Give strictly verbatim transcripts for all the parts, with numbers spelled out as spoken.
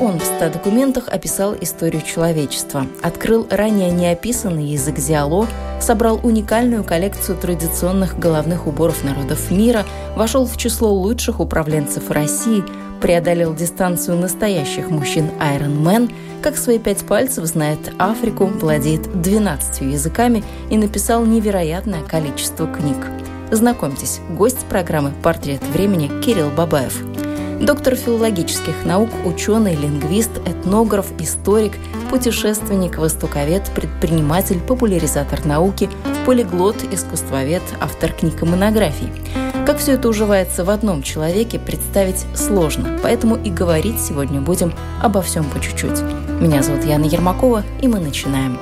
Он в ста документах описал историю человечества, открыл ранее неописанный язык Зиало, собрал уникальную коллекцию традиционных головных уборов народов мира, вошел в число лучших управленцев России, преодолел дистанцию настоящих мужчин Iron Man, как свои пять пальцев знает Африку, владеет двенадцатью языками и написал невероятное количество книг. Знакомьтесь, гость программы «Портрет времени» Кирилл Бабаев. Доктор филологических наук, ученый, лингвист, этнограф, историк, путешественник, востоковед, предприниматель, популяризатор науки, полиглот, искусствовед, автор книг и монографий. Как все это уживается в одном человеке, представить сложно, поэтому и говорить сегодня будем обо всем по чуть-чуть. Меня зовут Яна Ермакова, и мы начинаем.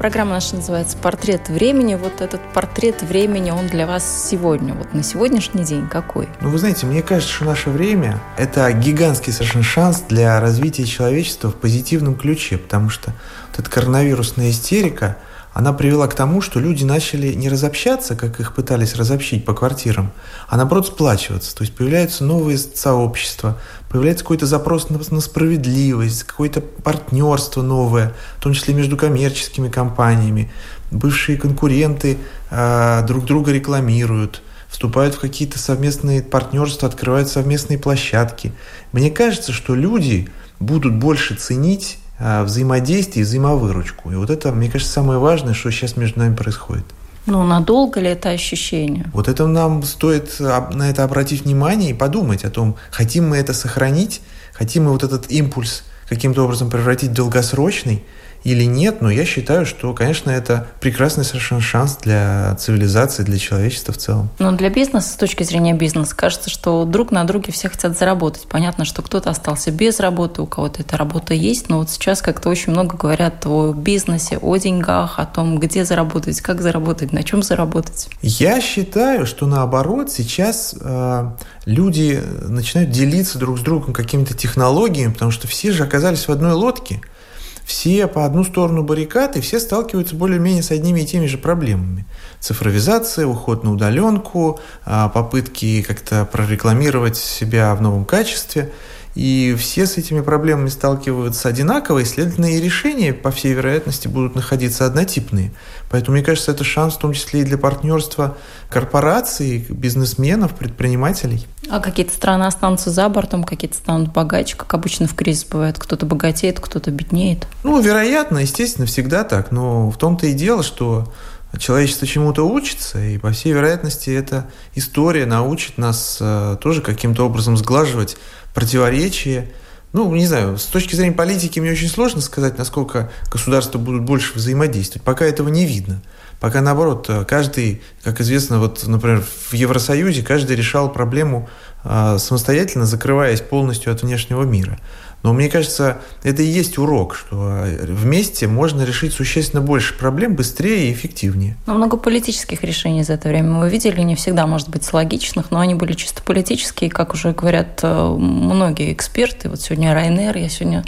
Программа наша называется «Портрет времени». Вот этот портрет времени, он для вас сегодня, вот на сегодняшний день какой? Ну, вы знаете, мне кажется, что наше время – это гигантский совершенно шанс для развития человечества в позитивном ключе, потому что вот эта коронавирусная истерика, она привела к тому, что люди начали не разобщаться, как их пытались разобщить по квартирам, а наоборот сплачиваться. То есть появляются новые сообщества, появляется какой-то запрос на справедливость, какое-то партнерство новое, в том числе между коммерческими компаниями. Бывшие конкуренты э, друг друга рекламируют, вступают в какие-то совместные партнерства, открывают совместные площадки. Мне кажется, что люди будут больше ценить взаимодействие и взаимовыручку. И вот это, мне кажется, самое важное, что сейчас между нами происходит. Ну, надолго ли это ощущение? Вот это нам стоит на это обратить внимание и подумать о том, хотим мы это сохранить, хотим мы вот этот импульс каким-то образом превратить в долгосрочный или нет. Но я считаю, что, конечно, это прекрасный совершенно шанс для цивилизации, для человечества в целом. Но для бизнеса, с точки зрения бизнеса, кажется, что друг на друге все хотят заработать. Понятно, что кто-то остался без работы, у кого-то эта работа есть, но вот сейчас как-то очень много говорят о бизнесе, о деньгах, о том, где заработать, как заработать, на чем заработать. Я считаю, что наоборот, сейчас э, люди начинают делиться друг с другом какими-то технологиями, потому что все же оказались в одной лодке. Все по одну сторону баррикад, и все сталкиваются более-менее с одними и теми же проблемами. Цифровизация, уход на удаленку, попытки как-то прорекламировать себя в новом качестве. И все с этими проблемами сталкиваются одинаково, и, следовательно, и решения, по всей вероятности, будут находиться однотипные. Поэтому, мне кажется, это шанс в том числе и для партнерства корпораций, бизнесменов, предпринимателей. А какие-то страны останутся за бортом, какие-то станут богаче, как обычно в кризис бывает. Кто-то богатеет, кто-то беднеет. Ну, вероятно, естественно, всегда так. Но в том-то и дело, что человечество чему-то учится, и, по всей вероятности, эта история научит нас тоже каким-то образом сглаживать противоречия. Ну, не знаю, с точки зрения политики мне очень сложно сказать, насколько государства будут больше взаимодействовать. Пока этого не видно. Пока, наоборот, каждый, как известно, вот, например, в Евросоюзе каждый решал проблему э, самостоятельно, закрываясь полностью от внешнего мира. Но мне кажется, это и есть урок, что вместе можно решить существенно больше проблем быстрее и эффективнее. Но много политических решений за это время мы видели, не всегда, может быть, логичных, но они были чисто политические, как уже говорят многие эксперты. Вот сегодня Райнер, я сегодня,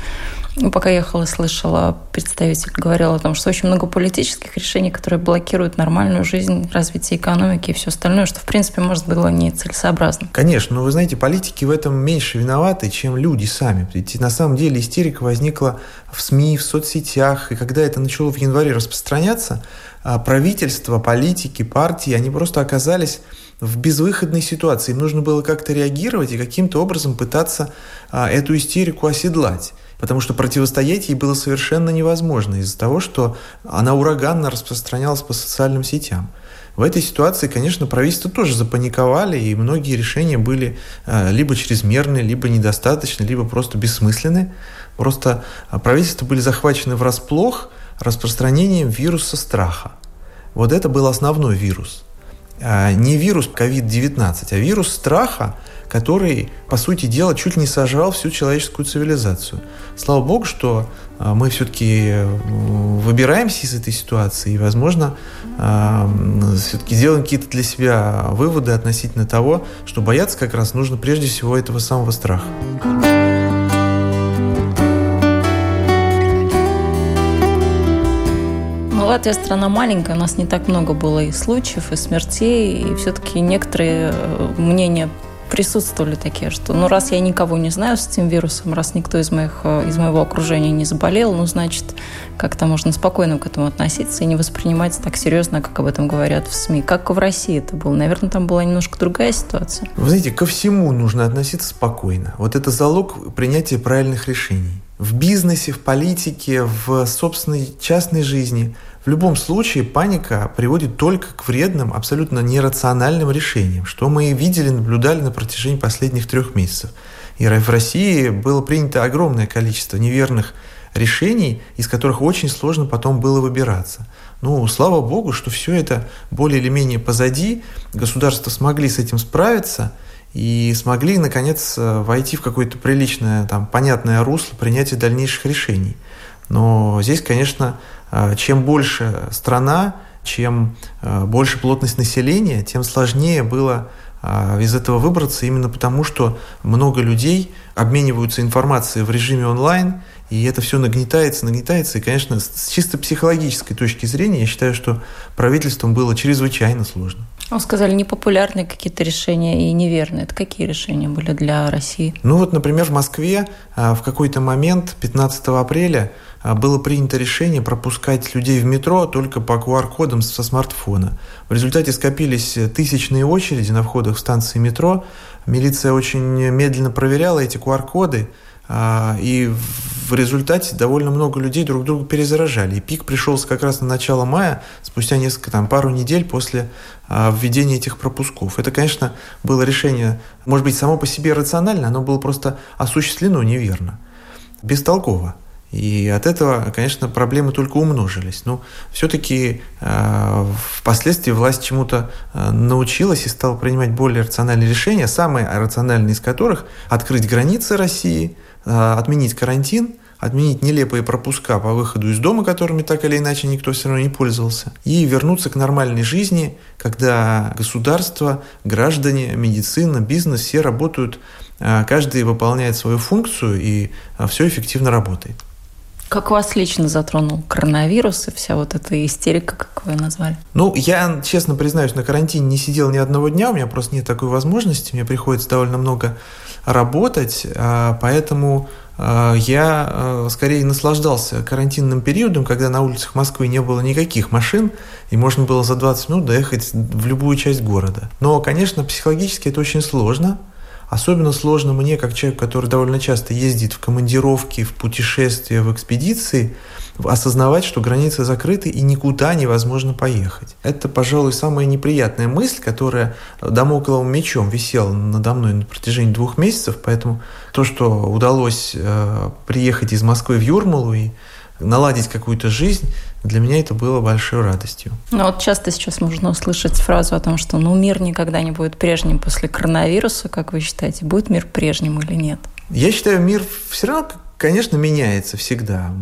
пока ехала, слышала, представитель говорил о том, что очень много политических решений, которые блокируют нормальную жизнь, развитие экономики и все остальное, что, в принципе, может было не целесообразно. Конечно, но вы знаете, политики в этом меньше виноваты, чем люди сами. Ведь на самом деле истерика возникла в СМИ, в соцсетях. И когда это начало в январе распространяться, правительство, политики, партии, они просто оказались в безвыходной ситуации. Им нужно было как-то реагировать и каким-то образом пытаться эту истерику оседлать. Потому что противостоять ей было совершенно невозможно из-за того, что она ураганно распространялась по социальным сетям. В этой ситуации, конечно, правительство тоже запаниковали, и многие решения были либо чрезмерны, либо недостаточны, либо просто бессмысленны. Просто правительства были захвачены врасплох распространением вируса страха. Вот это был основной вирус. Не вирус ковид девятнадцать, а вирус страха, который, по сути дела, чуть не сожрал всю человеческую цивилизацию. Слава богу, что мы все-таки выбираемся из этой ситуации и, возможно, все-таки делаем какие-то для себя выводы относительно того, что бояться как раз нужно прежде всего этого самого страха. Латвия страна маленькая, у нас не так много было и случаев, и смертей, и все-таки некоторые мнения присутствовали такие, что ну раз я никого не знаю с этим вирусом, раз никто из, моих, из моего окружения не заболел, ну значит как-то можно спокойно к этому относиться и не воспринимать так серьезно, как об этом говорят в СМИ. Как в России это было? Наверное, там была немножко другая ситуация. Вы знаете, ко всему нужно относиться спокойно. Вот это залог принятия правильных решений. В бизнесе, в политике, в собственной частной жизни. В любом случае паника приводит только к вредным, абсолютно нерациональным решениям, что мы видели, наблюдали на протяжении последних трех месяцев. И в России было принято огромное количество неверных решений, из которых очень сложно потом было выбираться. Ну, слава богу, что все это более или менее позади, государства смогли с этим справиться, и смогли, наконец, войти в какое-то приличное, там, понятное русло принятия дальнейших решений. Но здесь, конечно, чем больше страна, чем больше плотность населения, тем сложнее было из этого выбраться, именно потому, что много людей обмениваются информацией в режиме онлайн, и это все нагнетается, нагнетается. И, конечно, с чисто психологической точки зрения, я считаю, что правительствам было чрезвычайно сложно. Вы сказали, непопулярные какие-то решения и неверные. Это какие решения были для России? Ну вот, например, в Москве в какой-то момент, пятнадцатого апреля, было принято решение пропускать людей в метро только по ку ар-кодам со смартфона. В результате скопились тысячные очереди на входах в станции метро. Милиция очень медленно проверяла эти ку ар-коды, и в результате довольно много людей друг друга перезаражали. И пик пришелся как раз на начало мая, спустя несколько, там, пару недель после введения этих пропусков. Это, конечно, было решение, может быть, само по себе рационально, оно было просто осуществлено неверно, бестолково. И от этого, конечно, проблемы только умножились. Но все-таки э, впоследствии власть чему-то э, научилась и стала принимать более рациональные решения, самые рациональные из которых – открыть границы России, э, отменить карантин, отменить нелепые пропуска по выходу из дома, которыми так или иначе никто все равно не пользовался, и вернуться к нормальной жизни, когда государство, граждане, медицина, бизнес все работают, э, каждый выполняет свою функцию и э, все эффективно работает. Как вас лично затронул коронавирус и вся вот эта истерика, как вы ее назвали? Ну, я, честно признаюсь, на карантине не сидел ни одного дня, у меня просто нет такой возможности, мне приходится довольно много работать, поэтому я скорее наслаждался карантинным периодом, когда на улицах Москвы не было никаких машин, и можно было за двадцать минут доехать в любую часть города. Но, конечно, психологически это очень сложно. Особенно сложно мне, как человек, который довольно часто ездит в командировки, в путешествия, в экспедиции, осознавать, что границы закрыты и никуда невозможно поехать. Это, пожалуй, самая неприятная мысль, которая дамокловым мечом висела надо мной на протяжении двух месяцев. Поэтому то, что удалось э, приехать из Москвы в Юрмалу и наладить какую-то жизнь, для меня это было большой радостью. Ну вот часто сейчас можно услышать фразу о том, что ну, мир никогда не будет прежним после коронавируса. Как вы считаете, будет мир прежним или нет? Я считаю, мир все равно, конечно, меняется всегда.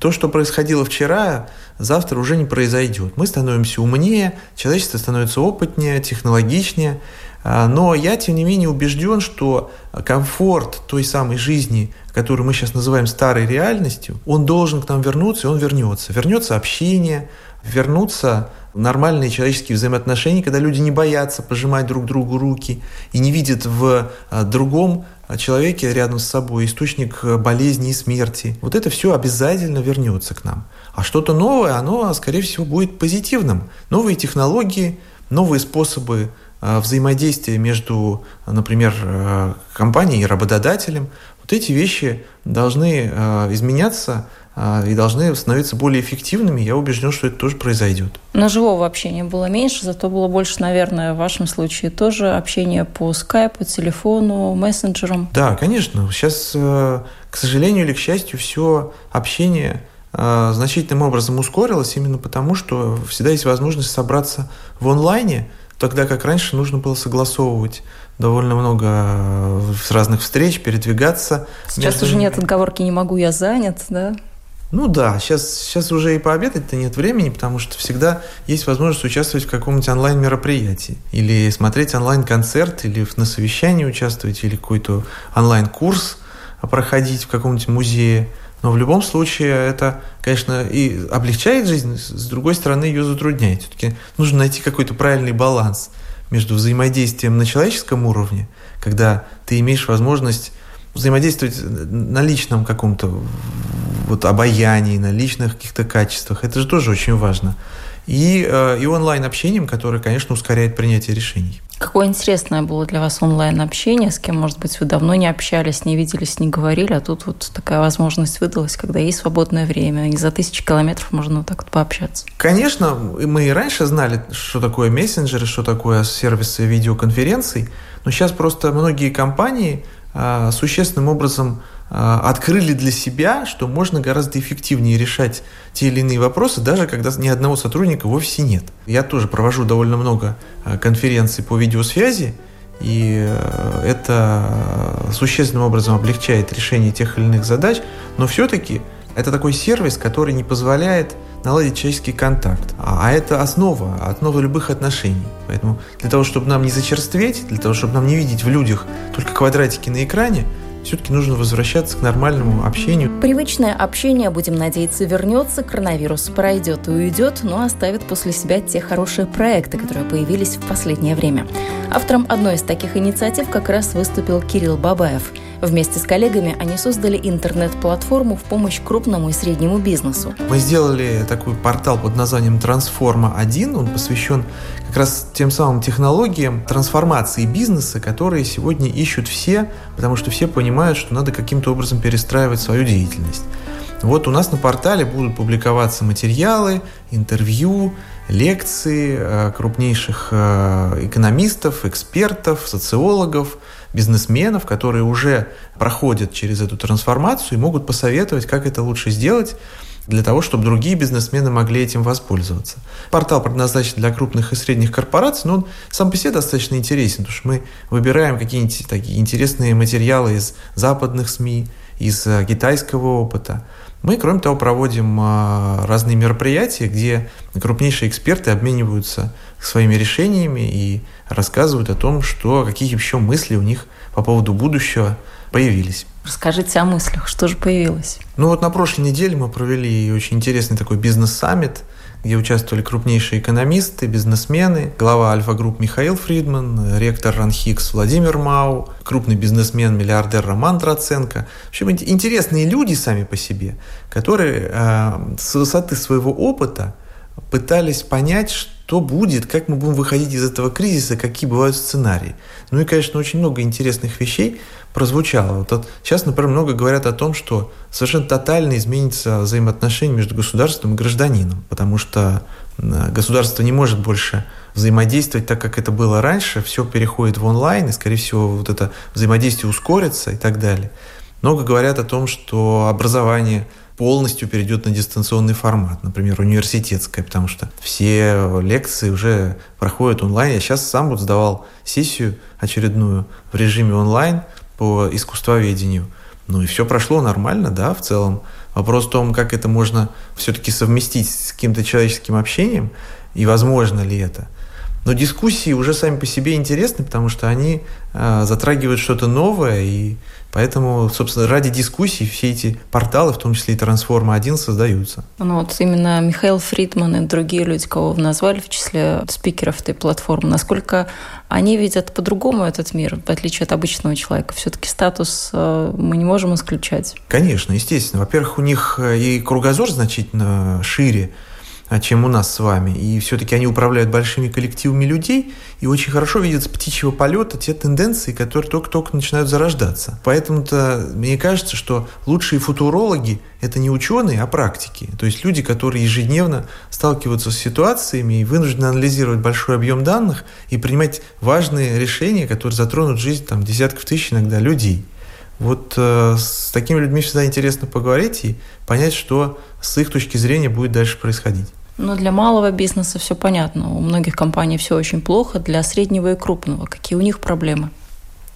То, что происходило вчера, завтра уже не произойдет. Мы становимся умнее, человечество становится опытнее, технологичнее. Но я, тем не менее, убежден, что комфорт той самой жизни, которую мы сейчас называем старой реальностью, он должен к нам вернуться, и он вернется. Вернется общение, вернутся нормальные человеческие взаимоотношения, когда люди не боятся пожимать друг другу руки и не видят в другом человеке рядом с собой источник болезни и смерти. Вот это все обязательно вернется к нам. А что-то новое, оно, скорее всего, будет позитивным. Новые технологии, новые способы взаимодействие между, например, компанией и работодателем. Вот эти вещи должны изменяться и должны становиться более эффективными. Я убежден, что это тоже произойдет. Но живого общения было меньше, зато было больше, наверное, в вашем случае тоже общения по скайпу, телефону, мессенджерам. Да, конечно. Сейчас, к сожалению или к счастью, все общение значительным образом ускорилось именно потому, что всегда есть возможность собраться в онлайне, тогда как раньше нужно было согласовывать довольно много разных встреч, передвигаться. Сейчас между... уже нет отговорки «не могу, я занят», да? Ну да, сейчас, сейчас уже и пообедать-то нет времени, потому что всегда есть возможность участвовать в каком-нибудь онлайн-мероприятии, или смотреть онлайн-концерт, или на совещании участвовать, или какой-то онлайн-курс проходить в каком-нибудь музее. Но в любом случае это, конечно, и облегчает жизнь, с другой стороны, ее затрудняет. Все-таки нужно найти какой-то правильный баланс между взаимодействием на человеческом уровне, когда ты имеешь возможность взаимодействовать на личном каком-то вот обаянии, на личных каких-то качествах. Это же тоже очень важно. И, и онлайн-общением, которое, конечно, ускоряет принятие решений. Какое интересное было для вас онлайн-общение, с кем, может быть, вы давно не общались, не виделись, не говорили, а тут вот такая возможность выдалась, когда есть свободное время, и за тысячи километров можно вот так вот пообщаться. Конечно, мы и раньше знали, что такое мессенджеры, что такое сервисы видеоконференций, но сейчас просто многие компании существенным образом открыли для себя, что можно гораздо эффективнее решать те или иные вопросы, даже когда ни одного сотрудника в офисе нет. Я тоже провожу довольно много конференций по видеосвязи, и это существенным образом облегчает решение тех или иных задач, но все-таки это такой сервис, который не позволяет наладить человеческий контакт. А это основа, основа любых отношений. Поэтому для того, чтобы нам не зачерстветь, для того, чтобы нам не видеть в людях только квадратики на экране, все-таки нужно возвращаться к нормальному общению. Привычное общение, будем надеяться, вернется, коронавирус пройдет и уйдет, но оставит после себя те хорошие проекты, которые появились в последнее время. Автором одной из таких инициатив как раз выступил Кирилл Бабаев. Вместе с коллегами они создали интернет-платформу в помощь крупному и среднему бизнесу. Мы сделали такой портал под названием «Трансформа один». Он посвящен как раз тем самым технологиям трансформации бизнеса, которые сегодня ищут все, потому что все понимают, что надо каким-то образом перестраивать свою деятельность. Вот у нас на портале будут публиковаться материалы, интервью, лекции крупнейших экономистов, экспертов, социологов, бизнесменов, которые уже проходят через эту трансформацию и могут посоветовать, как это лучше сделать, для того, чтобы другие бизнесмены могли этим воспользоваться. Портал предназначен для крупных и средних корпораций, но он сам по себе достаточно интересен, потому что мы выбираем какие-нибудь такие интересные материалы из западных СМИ, из китайского опыта. Мы, кроме того, проводим разные мероприятия, где крупнейшие эксперты обмениваются своими решениями и рассказывают о том, что, какие еще мысли у них по поводу будущего появились. Расскажите о мыслях, что же появилось? Ну вот на прошлой неделе мы провели очень интересный такой бизнес-саммит, где участвовали крупнейшие экономисты, бизнесмены, глава Альфа-групп Михаил Фридман, ректор РАНХиГС Владимир Мау, крупный бизнесмен, миллиардер Роман Троценко. В общем, интересные люди сами по себе, которые э, с высоты своего опыта пытались понять, что будет, как мы будем выходить из этого кризиса, какие бывают сценарии. Ну и, конечно, очень много интересных вещей прозвучало. Вот сейчас, например, много говорят о том, что совершенно тотально изменится взаимоотношение между государством и гражданином, потому что государство не может больше взаимодействовать так, как это было раньше, все переходит в онлайн, и, скорее всего, вот это взаимодействие ускорится и так далее. Много говорят о том, что образование полностью перейдет на дистанционный формат, например, университетское, потому что все лекции уже проходят онлайн. Я сейчас сам вот сдавал сессию очередную в режиме онлайн по искусствоведению. Ну и все прошло нормально, да, в целом. Вопрос в том, как это можно все-таки совместить с каким-то человеческим общением и возможно ли это. Но дискуссии уже сами по себе интересны, потому что они э, затрагивают что-то новое, и поэтому, собственно, ради дискуссий все эти порталы, в том числе и «Трансформа один», создаются. Ну вот именно Михаил Фридман и другие люди, кого вы назвали в числе спикеров этой платформы, насколько они видят по-другому этот мир, в отличие от обычного человека? Все-таки статус э, мы не можем исключать. Конечно, естественно. Во-первых, у них и кругозор значительно шире, чем у нас с вами. И все-таки они управляют большими коллективами людей и очень хорошо видят с птичьего полета те тенденции, которые только-только начинают зарождаться. Поэтому-то мне кажется, что лучшие футурологи – это не ученые, а практики. То есть люди, которые ежедневно сталкиваются с ситуациями и вынуждены анализировать большой объем данных и принимать важные решения, которые затронут жизнь там, десятков тысяч иногда людей. Вот э, с такими людьми всегда интересно поговорить и понять, что с их точки зрения будет дальше происходить. Но для малого бизнеса все понятно. У многих компаний все очень плохо. Для среднего и крупного какие у них проблемы?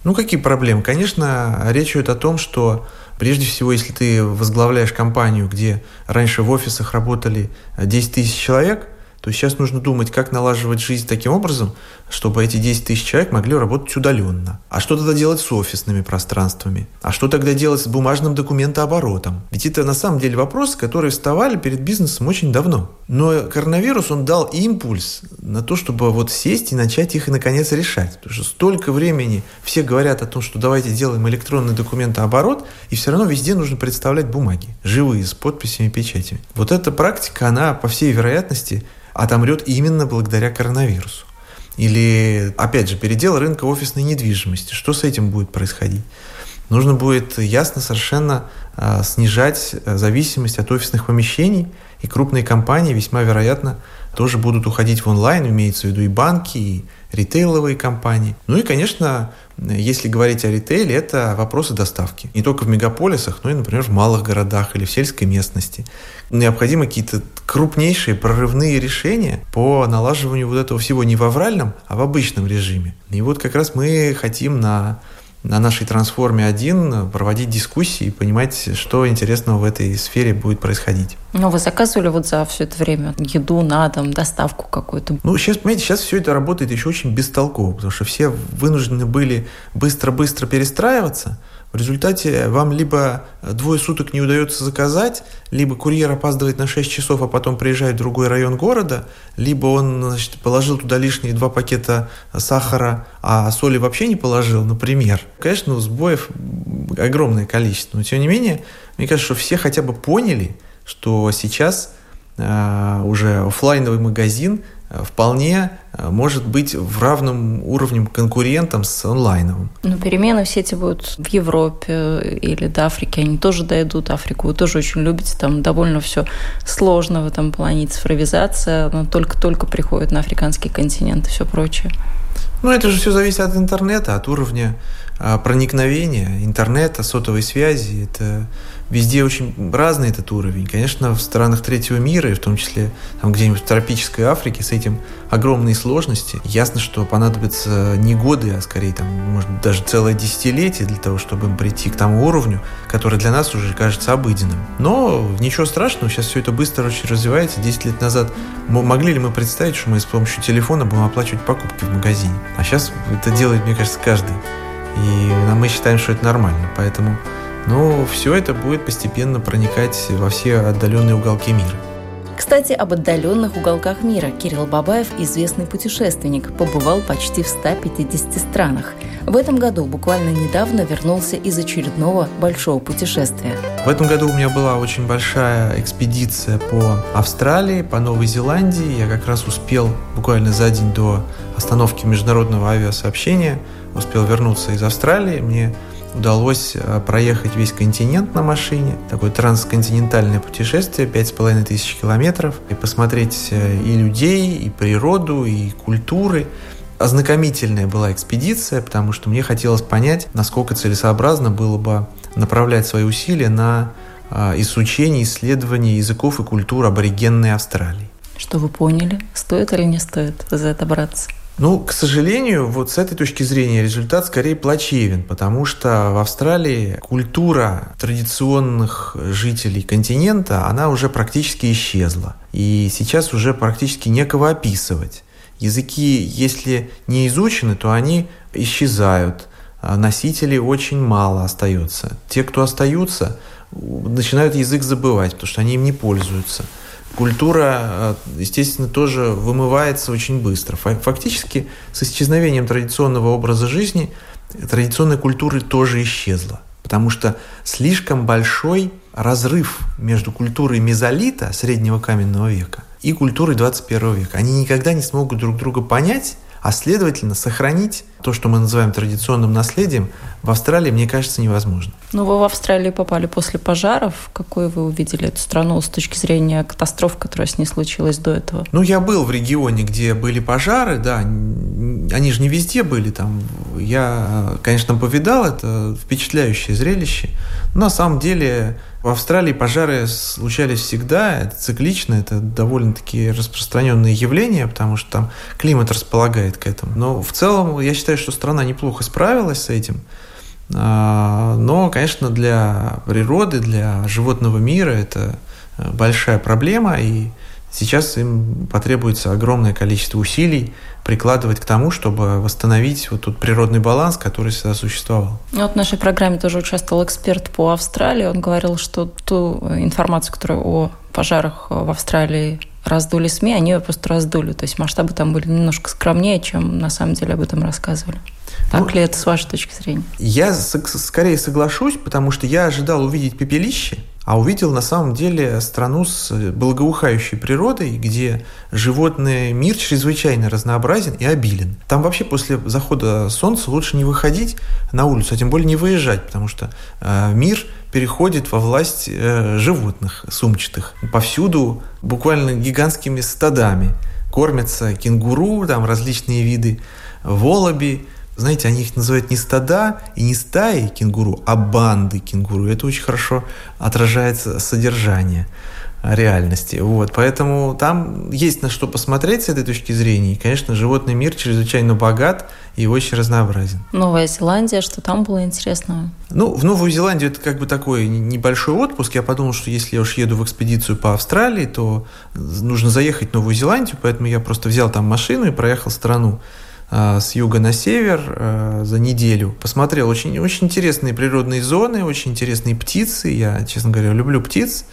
Ну, какие проблемы? Конечно, речь идет о том, что прежде всего, если ты возглавляешь компанию, где раньше в офисах работали десять тысяч человек, то сейчас нужно думать, как налаживать жизнь таким образом, чтобы эти десять тысяч человек могли работать удаленно. А что тогда делать с офисными пространствами? А что тогда делать с бумажным документооборотом? Ведь это на самом деле вопросы, которые вставали перед бизнесом очень давно. Но коронавирус, он дал импульс на то, чтобы вот сесть и начать их и наконец решать. Потому что столько времени все говорят о том, что давайте делаем электронный документооборот, и все равно везде нужно представлять бумаги, живые, с подписями и печатями. Вот эта практика, она, по всей вероятности, отомрет именно благодаря коронавирусу. Или, опять же, передел рынка офисной недвижимости. Что с этим будет происходить? Нужно будет ясно совершенно э, снижать зависимость от офисных помещений, и крупные компании весьма вероятно тоже будут уходить в онлайн, имеется в виду и банки, и ритейловые компании. Ну и, конечно, если говорить о ритейле, это вопросы доставки. Не только в мегаполисах, но и, например, в малых городах или в сельской местности. Необходимы какие-то крупнейшие прорывные решения по налаживанию вот этого всего не в авральном, а в обычном режиме. И вот как раз мы хотим на, на нашей «Трансформе один» проводить дискуссии и понимать, что интересного в этой сфере будет происходить. Но вы заказывали вот за все это время еду на дом, доставку какую-то? Ну, сейчас, понимаете, сейчас все это работает еще очень бестолково, потому что все вынуждены были быстро-быстро перестраиваться. В результате вам либо двое суток не удается заказать, либо курьер опаздывает на шесть часов, а потом приезжает в другой район города, либо он, значит, положил туда лишние два пакета сахара, а соли вообще не положил, например. Конечно, сбоев огромное количество, но тем не менее, мне кажется, что все хотя бы поняли, что сейчас э, уже офлайновый магазин вполне может быть в равном уровне конкурентом с онлайновым. Но перемены все эти будут в Европе или до Африки, они тоже дойдут. Африку вы тоже очень любите, там довольно все сложно в этом плане, цифровизация, но только-только приходит на африканский континент и все прочее. Ну, это же все зависит от интернета, от уровня а, проникновения интернета, сотовой связи. Это везде очень разный этот уровень. Конечно, в странах третьего мира, и в том числе там, где-нибудь в тропической Африке, с этим огромные сложности. Ясно, что понадобятся не годы, а скорее, там, может, даже целое десятилетие для того, чтобы им прийти к тому уровню, который для нас уже кажется обыденным. Но ничего страшного, сейчас все это быстро очень развивается. Десять лет назад могли ли мы представить, что мы с помощью телефона будем оплачивать покупки в магазине? А сейчас это делает, мне кажется, каждый. И мы считаем, что это нормально. Поэтому, ну, все это будет постепенно проникать во все отдаленные уголки мира. Кстати, об отдаленных уголках мира. Кирилл Бабаев, известный путешественник, побывал почти в ста пятидесяти странах. В этом году буквально недавно вернулся из очередного большого путешествия. В этом году у меня была очень большая экспедиция по Австралии, по Новой Зеландии. Я как раз успел буквально за день до остановки международного авиасообщения, успел вернуться из Австралии. Мне удалось проехать весь континент на машине. Такое трансконтинентальное путешествие, пять с половиной тысяч километров. И посмотреть и людей, и природу, и культуры. Ознакомительная была экспедиция, потому что мне хотелось понять, насколько целесообразно было бы направлять свои усилия на изучение, исследование языков и культур аборигенной Австралии. Что вы поняли? Стоит или не стоит за это браться? Ну, к сожалению, вот с этой точки зрения результат скорее плачевен, потому что в Австралии культура традиционных жителей континента, она уже практически исчезла. И сейчас уже практически некого описывать. Языки, если не изучены, то они исчезают. Носителей очень мало остается. Те, кто остаются, начинают язык забывать, потому что они им не пользуются. Культура, естественно, тоже вымывается очень быстро. Фактически, с исчезновением традиционного образа жизни традиционная культура тоже исчезла, потому что слишком большой разрыв между культурой мезолита, среднего каменного века, и культурой двадцать первого века. Они никогда не смогут друг друга понять, а следовательно, сохранить то, что мы называем традиционным наследием, в Австралии, мне кажется, невозможно. Но вы в Австралию попали после пожаров. Какой вы увидели эту страну с точки зрения катастроф, которая с ней случилась до этого? Ну, я был в регионе, где были пожары, да. Они же не везде были там. Я, конечно, повидал это впечатляющее зрелище. Но на самом деле в Австралии пожары случались всегда. Это циклично, это довольно-таки распространенное явление, потому что там климат располагает к этому. Но в целом, я считаю, считаю, что страна неплохо справилась с этим. Но, конечно, для природы, для животного мира это большая проблема, и сейчас им потребуется огромное количество усилий прикладывать к тому, чтобы восстановить вот тот природный баланс, который всегда существовал. Вот в нашей программе тоже участвовал эксперт по Австралии. Он говорил, что ту информацию, которую о пожарах в Австралии раздули СМИ, они ее просто раздули. То есть масштабы там были немножко скромнее, чем на самом деле об этом рассказывали. Так ну, ли это с вашей точки зрения? Я скорее соглашусь, потому что я ожидал увидеть пепелище, а увидел на самом деле страну с благоухающей природой, где животный мир чрезвычайно разнообразен и обилен. Там вообще после захода солнца лучше не выходить на улицу, а тем более не выезжать, потому что мир переходит во власть животных сумчатых. Повсюду буквально гигантскими стадами кормятся кенгуру, там различные виды волоби. Знаете, они их называют не стада и не стаи кенгуру, а банды кенгуру. Это очень хорошо отражается содержание реальности. Вот. Поэтому там есть на что посмотреть с этой точки зрения. И, конечно, животный мир чрезвычайно богат и очень разнообразен. Новая Зеландия, что там было интересного? Ну, в Новую Зеландию это как бы такой небольшой отпуск. Я подумал, что если я уж еду в экспедицию по Австралии, то нужно заехать в Новую Зеландию. Поэтому я просто взял там машину и проехал страну с юга на север за неделю. Посмотрел очень, очень интересные природные зоны, очень интересные птицы. Я, честно говоря, люблю птиц.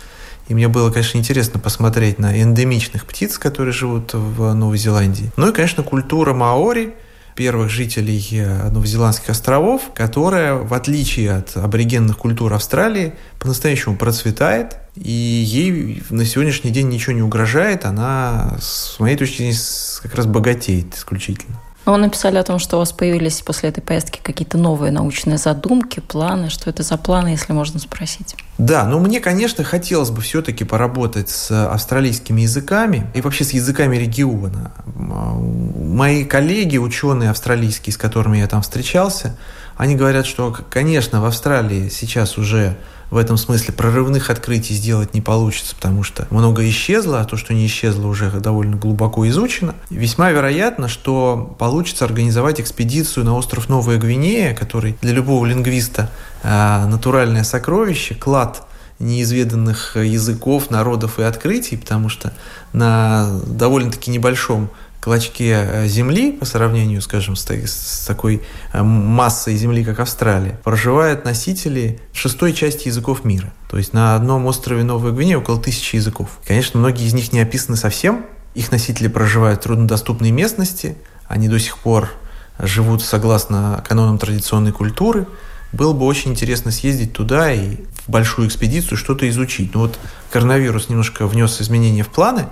И мне было, конечно, интересно посмотреть на эндемичных птиц, которые живут в Новой Зеландии. Ну и, конечно, культура маори, первых жителей новозеландских островов, которая, в отличие от аборигенных культур Австралии, по-настоящему процветает, и ей на сегодняшний день ничего не угрожает. Она, с моей точки зрения, как раз богатеет исключительно. Вы написали о том, что у вас появились после этой поездки какие-то новые научные задумки, планы. Что это за планы, если можно спросить? Да, но ну мне, конечно, хотелось бы все-таки поработать с австралийскими языками и вообще с языками региона. Мои коллеги, ученые австралийские, с которыми я там встречался, они говорят, что, конечно, в Австралии сейчас уже в этом смысле прорывных открытий сделать не получится, потому что много исчезло, а то, что не исчезло, уже довольно глубоко изучено. Весьма вероятно, что получится организовать экспедицию на остров Новая Гвинея, который для любого лингвиста э, натуральное сокровище, клад неизведанных языков, народов и открытий, потому что на довольно-таки небольшом клочке земли, по сравнению, скажем, с такой массой земли, как Австралия, проживают носители шестой части языков мира. То есть на одном острове Новой Гвинеи около тысячи языков. Конечно, многие из них не описаны совсем. Их носители проживают в труднодоступной местности. Они до сих пор живут согласно канонам традиционной культуры. Было бы очень интересно съездить туда и в большую экспедицию что-то изучить. Но вот коронавирус немножко внес изменения в планы,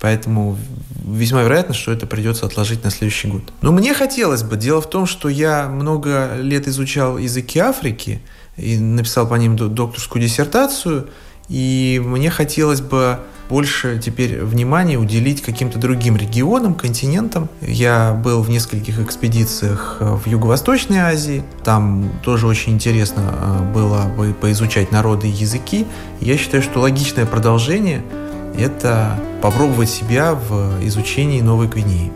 поэтому весьма вероятно, что это придется отложить на следующий год. Но мне хотелось бы. Дело в том, что я много лет изучал языки Африки и написал по ним докторскую диссертацию. И мне хотелось бы больше теперь внимания уделить каким-то другим регионам, континентам. Я был в нескольких экспедициях в Юго-Восточной Азии. Там тоже очень интересно было бы поизучать народы и языки. Я считаю, что логичное продолжение – это попробовать себя в изучении Новой Гвинеи.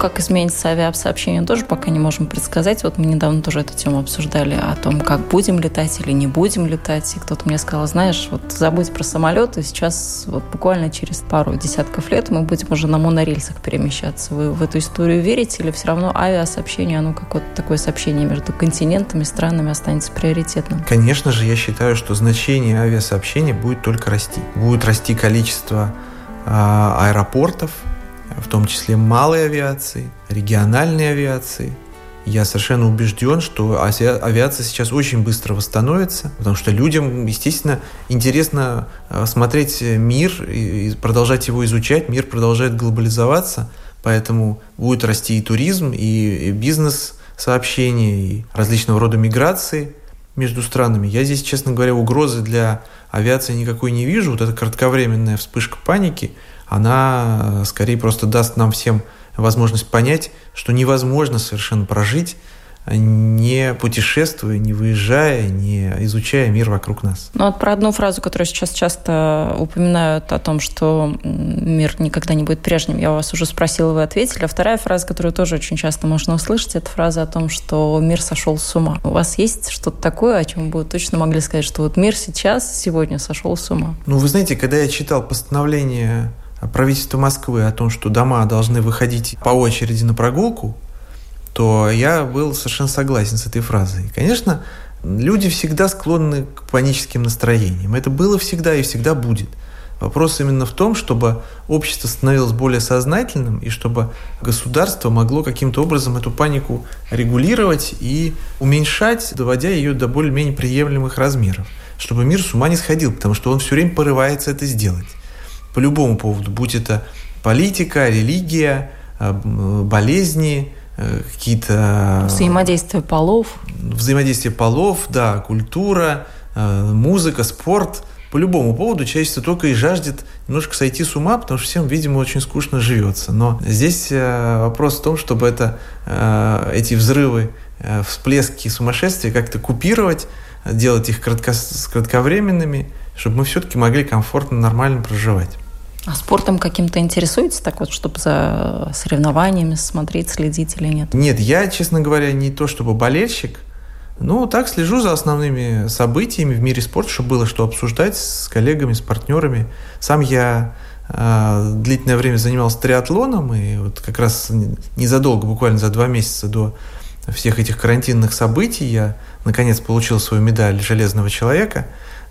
Как изменится авиасообщение, тоже пока не можем предсказать. Вот мы недавно тоже эту тему обсуждали, о том, как будем летать или не будем летать. И кто-то мне сказал, знаешь, вот забудь про самолеты, сейчас вот буквально через пару десятков лет мы будем уже на монорельсах перемещаться. Вы в эту историю верите или все равно авиасообщение, оно как вот такое сообщение между континентами, странами останется приоритетным? Конечно же, я считаю, что значение авиасообщения будет только расти. Будет расти количество э, аэропортов, в том числе малой авиации, региональной авиации. Я совершенно убежден, что авиация сейчас очень быстро восстановится, потому что людям, естественно, интересно смотреть мир и продолжать его изучать. Мир продолжает глобализоваться, поэтому будет расти и туризм, и бизнес-сообщения, и различного рода миграции между странами. Я здесь, честно говоря, угрозы для авиации никакой не вижу. Вот эта кратковременная вспышка паники, она скорее просто даст нам всем возможность понять, что невозможно совершенно прожить не путешествуя, не выезжая, не изучая мир вокруг нас. Ну, вот про одну фразу, которую сейчас часто упоминают о том, что мир никогда не будет прежним, я вас уже спросила, вы ответили. А вторая фраза, которую тоже очень часто можно услышать, это фраза о том, что мир сошел с ума. У вас есть что-то такое, о чем бы вы точно могли сказать, что вот мир сейчас, сегодня сошел с ума? Ну, вы знаете, когда я читал постановление правительства Москвы о том, что дома должны выходить по очереди на прогулку, то я был совершенно согласен с этой фразой. И, конечно, люди всегда склонны к паническим настроениям. Это было всегда и всегда будет. Вопрос именно в том, чтобы общество становилось более сознательным и чтобы государство могло каким-то образом эту панику регулировать и уменьшать, доводя ее до более-менее приемлемых размеров, чтобы мир с ума не сходил, потому что он все время порывается это сделать. По любому поводу, будь это политика, религия, болезни, какие-то... Взаимодействие полов. Взаимодействие полов, да, культура, музыка, спорт. По любому поводу человечество только и жаждет немножко сойти с ума, потому что всем, видимо, очень скучно живется. Но здесь вопрос в том, чтобы это, эти взрывы, всплески сумасшествия как-то купировать, делать их кратко, кратковременными, чтобы мы все-таки могли комфортно, нормально проживать. А спортом каким-то интересуетесь, так вот, чтобы за соревнованиями смотреть, следить или нет? Нет, я, честно говоря, не то чтобы болельщик, но так слежу за основными событиями в мире спорта, чтобы было что обсуждать с коллегами, с партнерами. Сам я э, длительное время занимался триатлоном, и вот как раз незадолго, буквально за два месяца до всех этих карантинных событий, я наконец получил свою медаль «Железного человека».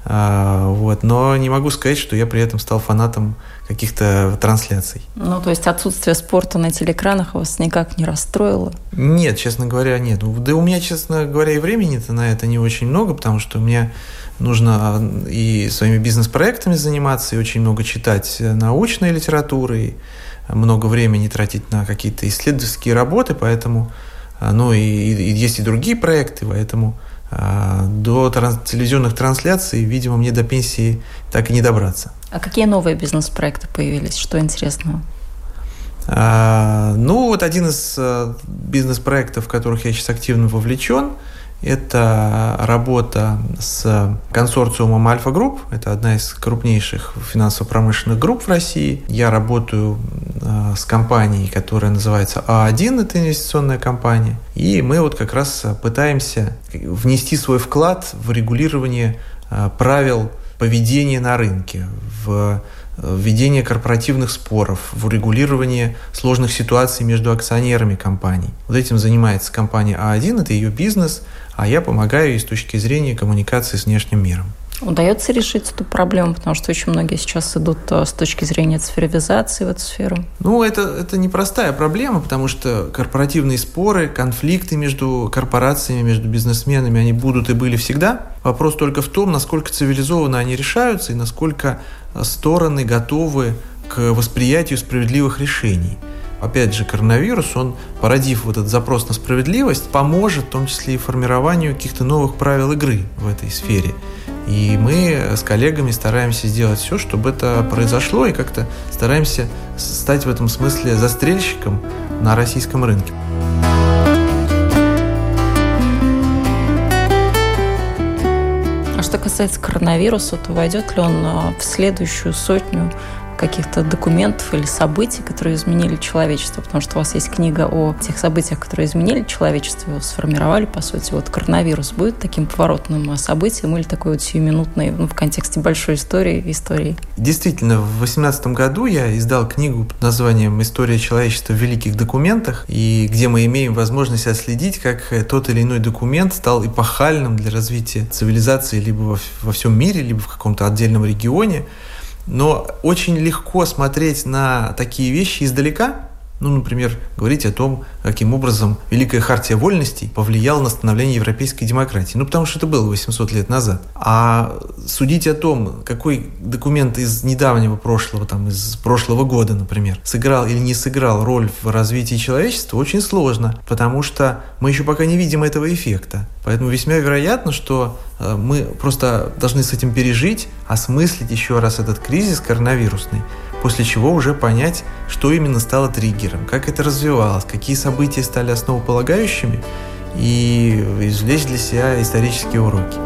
Вот. Но не могу сказать, что я при этом стал фанатом каких-то трансляций. Ну, то есть отсутствие спорта на телеэкранах вас никак не расстроило? Нет, честно говоря, нет. Да у меня, честно говоря, и времени-то на это не очень много, потому что мне нужно и своими бизнес-проектами заниматься, и очень много читать научной литературы, и много времени тратить на какие-то исследовательские работы, поэтому... Ну, и, и есть и другие проекты, поэтому... До транс- телевизионных трансляций, видимо, мне до пенсии так и не добраться. А какие новые бизнес-проекты появились? Что интересного? А, ну, вот один из бизнес-проектов, в которых я сейчас активно вовлечен, это работа с консорциумом «Альфа-групп». Это одна из крупнейших финансово-промышленных групп в России. Я работаю с компанией, которая называется А один, это инвестиционная компания. И мы вот как раз пытаемся внести свой вклад в регулирование правил поведения на рынке, в введение корпоративных споров, в урегулирование сложных ситуаций между акционерами компаний. Вот этим занимается компания А один, это ее бизнес, а я помогаю ей с точки зрения коммуникации с внешним миром. Удается решить эту проблему, потому что очень многие сейчас идут с точки зрения цифровизации в эту сферу? Ну, это, это непростая проблема, потому что корпоративные споры, конфликты между корпорациями, между бизнесменами, они будут и были всегда. Вопрос только в том, насколько цивилизованно они решаются и насколько стороны готовы к восприятию справедливых решений. Опять же, коронавирус, он, породив вот этот запрос на справедливость, поможет в том числе и формированию каких-то новых правил игры в этой сфере. И мы с коллегами стараемся сделать все, чтобы это произошло, и как-то стараемся стать в этом смысле застрельщиком на российском рынке. А что касается коронавируса, то войдет ли он в следующую сотню каких-то документов или событий, которые изменили человечество? Потому что у вас есть книга о тех событиях, которые изменили человечество, его сформировали, по сути. Вот коронавирус будет таким поворотным событием или такой вот сиюминутной, ну, в контексте большой истории, истории? Действительно, в две тысячи восемнадцатом году я издал книгу под названием «История человечества в великих документах», и где мы имеем возможность отследить, как тот или иной документ стал эпохальным для развития цивилизации либо во всем мире, либо в каком-то отдельном регионе. Но очень легко смотреть на такие вещи издалека. Ну, например, говорить о том, каким образом Великая Хартия Вольностей повлияла на становление европейской демократии. Ну, потому что это было восемьсот лет назад. А судить о том, какой документ из недавнего прошлого, там, из прошлого года, например, сыграл или не сыграл роль в развитии человечества, очень сложно, потому что мы еще пока не видим этого эффекта. Поэтому весьма вероятно, что мы просто должны с этим пережить, осмыслить еще раз этот кризис коронавирусный, после чего уже понять, что именно стало триггером, как это развивалось, какие события стали основополагающими, и извлечь для себя исторические уроки.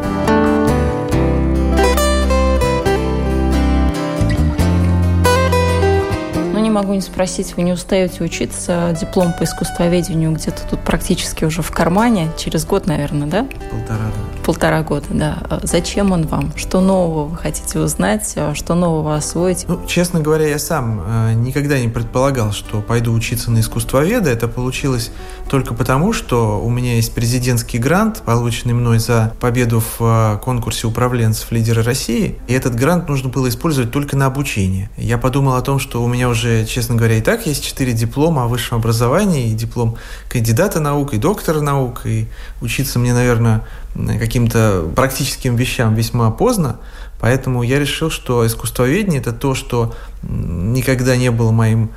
Могу не спросить, вы не устаете учиться? Диплом по искусствоведению где-то тут практически уже в кармане. Через год, наверное, да? Полтора года. Полтора года, да. Зачем он вам? Что нового вы хотите узнать? Что нового освоить? Ну, честно говоря, я сам никогда не предполагал, что пойду учиться на искусствоведа. Это получилось только потому, что у меня есть президентский грант, полученный мной за победу в конкурсе управленцев «Лидеры России». И этот грант нужно было использовать только на обучение. Я подумал о том, что у меня уже, честно говоря, и так есть четыре диплома о высшем образовании, и диплом кандидата наук, и доктора наук, и учиться мне, наверное, каким-то практическим вещам весьма поздно, поэтому я решил, что искусствоведение – это то, что никогда не было моим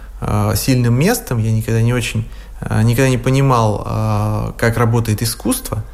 сильным местом, я никогда не очень, никогда не понимал, как работает искусство,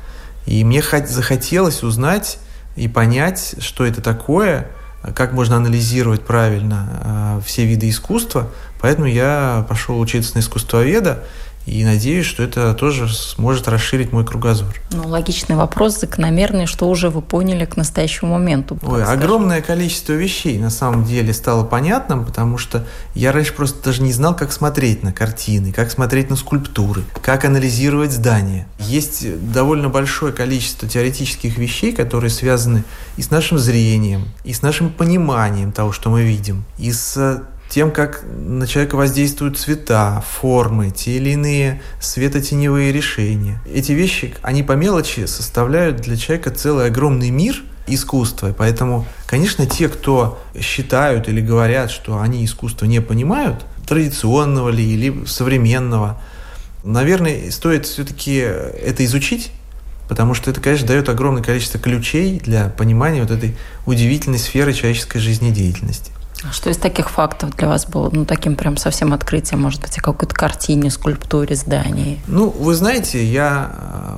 и мне захотелось узнать и понять, что это такое, как можно анализировать правильно э, все виды искусства. Поэтому я пошел учиться на искусствоведа и надеюсь, что это тоже сможет расширить мой кругозор. Ну, логичный вопрос, закономерный, что уже вы поняли к настоящему моменту? Ой, огромное количество вещей на самом деле стало понятным, потому что я раньше просто даже не знал, как смотреть на картины, как смотреть на скульптуры, как анализировать здания. Есть довольно большое количество теоретических вещей, которые связаны и с нашим зрением, и с нашим пониманием того, что мы видим, и с тем, как на человека воздействуют цвета, формы, те или иные светотеневые решения. Эти вещи, они по мелочи составляют для человека целый огромный мир искусства. Поэтому, конечно, те, кто считают или говорят, что они искусство не понимают, традиционного ли или современного, наверное, стоит все-таки это изучить, потому что это, конечно, дает огромное количество ключей для понимания вот этой удивительной сферы человеческой жизнедеятельности. Что из таких фактов для вас было, ну, таким прям совсем открытием, может быть, о какой-то картине, скульптуре, здании? Ну, вы знаете, я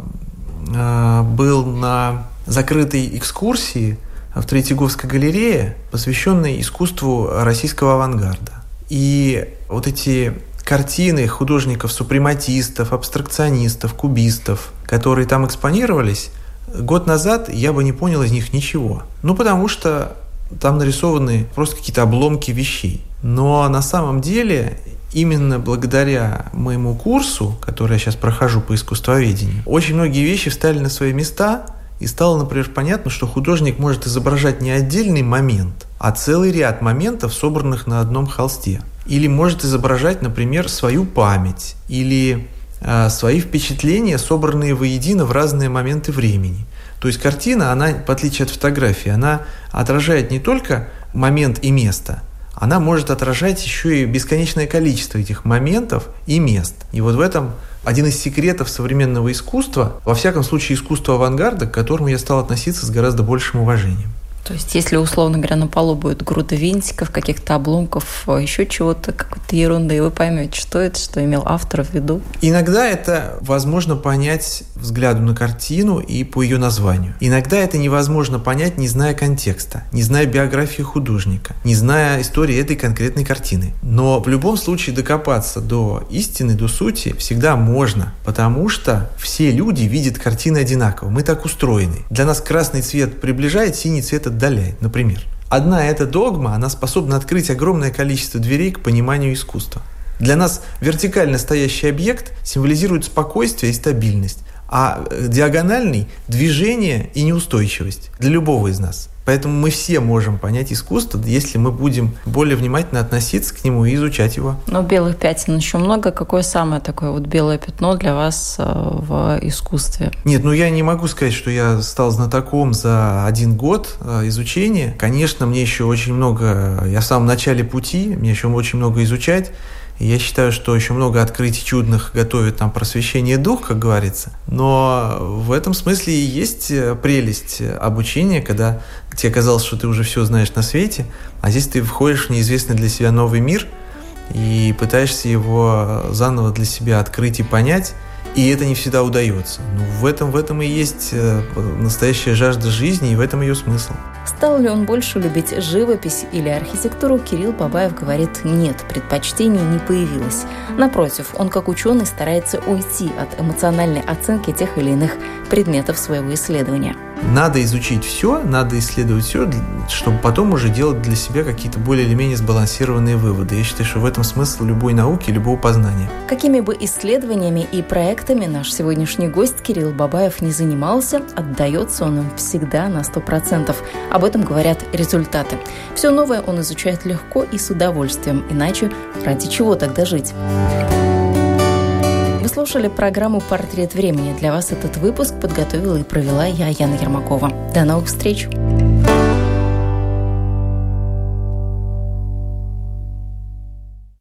э, был на закрытой экскурсии в Третьяковской галерее, посвященной искусству российского авангарда. И вот эти картины художников-супрематистов, абстракционистов, кубистов, которые там экспонировались, год назад я бы не понял из них ничего. Ну, потому что там нарисованы просто какие-то обломки вещей. Но на самом деле, именно благодаря моему курсу, который я сейчас прохожу по искусствоведению, очень многие вещи встали на свои места, и стало, например, понятно, что художник может изображать не отдельный момент, а целый ряд моментов, собранных на одном холсте. Или может изображать, например, свою память, или э, свои впечатления, собранные воедино в разные моменты времени. То есть картина, она, в отличие от фотографии, она отражает не только момент и место, она может отражать еще и бесконечное количество этих моментов и мест. И вот в этом один из секретов современного искусства, во всяком случае искусства авангарда, к которому я стал относиться с гораздо большим уважением. То есть, если, условно говоря, на полу будет груда винтиков, каких-то обломков, еще чего-то, какой-то ерунды, и вы поймете, что это, что имел автор в виду. Иногда это возможно понять взгляду на картину и по ее названию. Иногда это невозможно понять, не зная контекста, не зная биографии художника, не зная истории этой конкретной картины. Но в любом случае докопаться до истины, до сути всегда можно, потому что все люди видят картины одинаково. Мы так устроены. Для нас красный цвет приближает, синий цвет отдаляет, например. Одна эта догма, она способна открыть огромное количество дверей к пониманию искусства. Для нас вертикально стоящий объект символизирует спокойствие и стабильность, а диагональный – движение и неустойчивость для любого из нас. Поэтому мы все можем понять искусство, если мы будем более внимательно относиться к нему и изучать его. Но белых пятен еще много. Какое самое такое вот белое пятно для вас в искусстве? Нет, ну я не могу сказать, что я стал знатоком за один год изучения. Конечно, мне еще очень много, я в самом начале пути, мне еще очень много изучать. Я считаю, что еще много открытий чудных готовит нам просвещение дух, как говорится. Но в этом смысле и есть прелесть обучения, когда тебе казалось, что ты уже все знаешь на свете, а здесь ты входишь в неизвестный для себя новый мир и пытаешься его заново для себя открыть и понять. И это не всегда удается. Но в этом, в этом и есть настоящая жажда жизни, и в этом ее смысл. Стал ли он больше любить живопись или архитектуру, Кирилл Бабаев говорит, нет, предпочтений не появилось. Напротив, он как ученый старается уйти от эмоциональной оценки тех или иных предметов своего исследования. Надо изучить все, надо исследовать все, чтобы потом уже делать для себя какие-то более или менее сбалансированные выводы. Я считаю, что в этом смысл любой науки, любого познания. Какими бы исследованиями и проектами наш сегодняшний гость Кирилл Бабаев не занимался, отдается он им всегда на сто процентов. Об этом говорят результаты. Все новое он изучает легко и с удовольствием, иначе ради чего тогда жить? Вы слушали программу «Портрет времени». Для вас этот выпуск подготовила и провела я, Яна Ермакова. До новых встреч!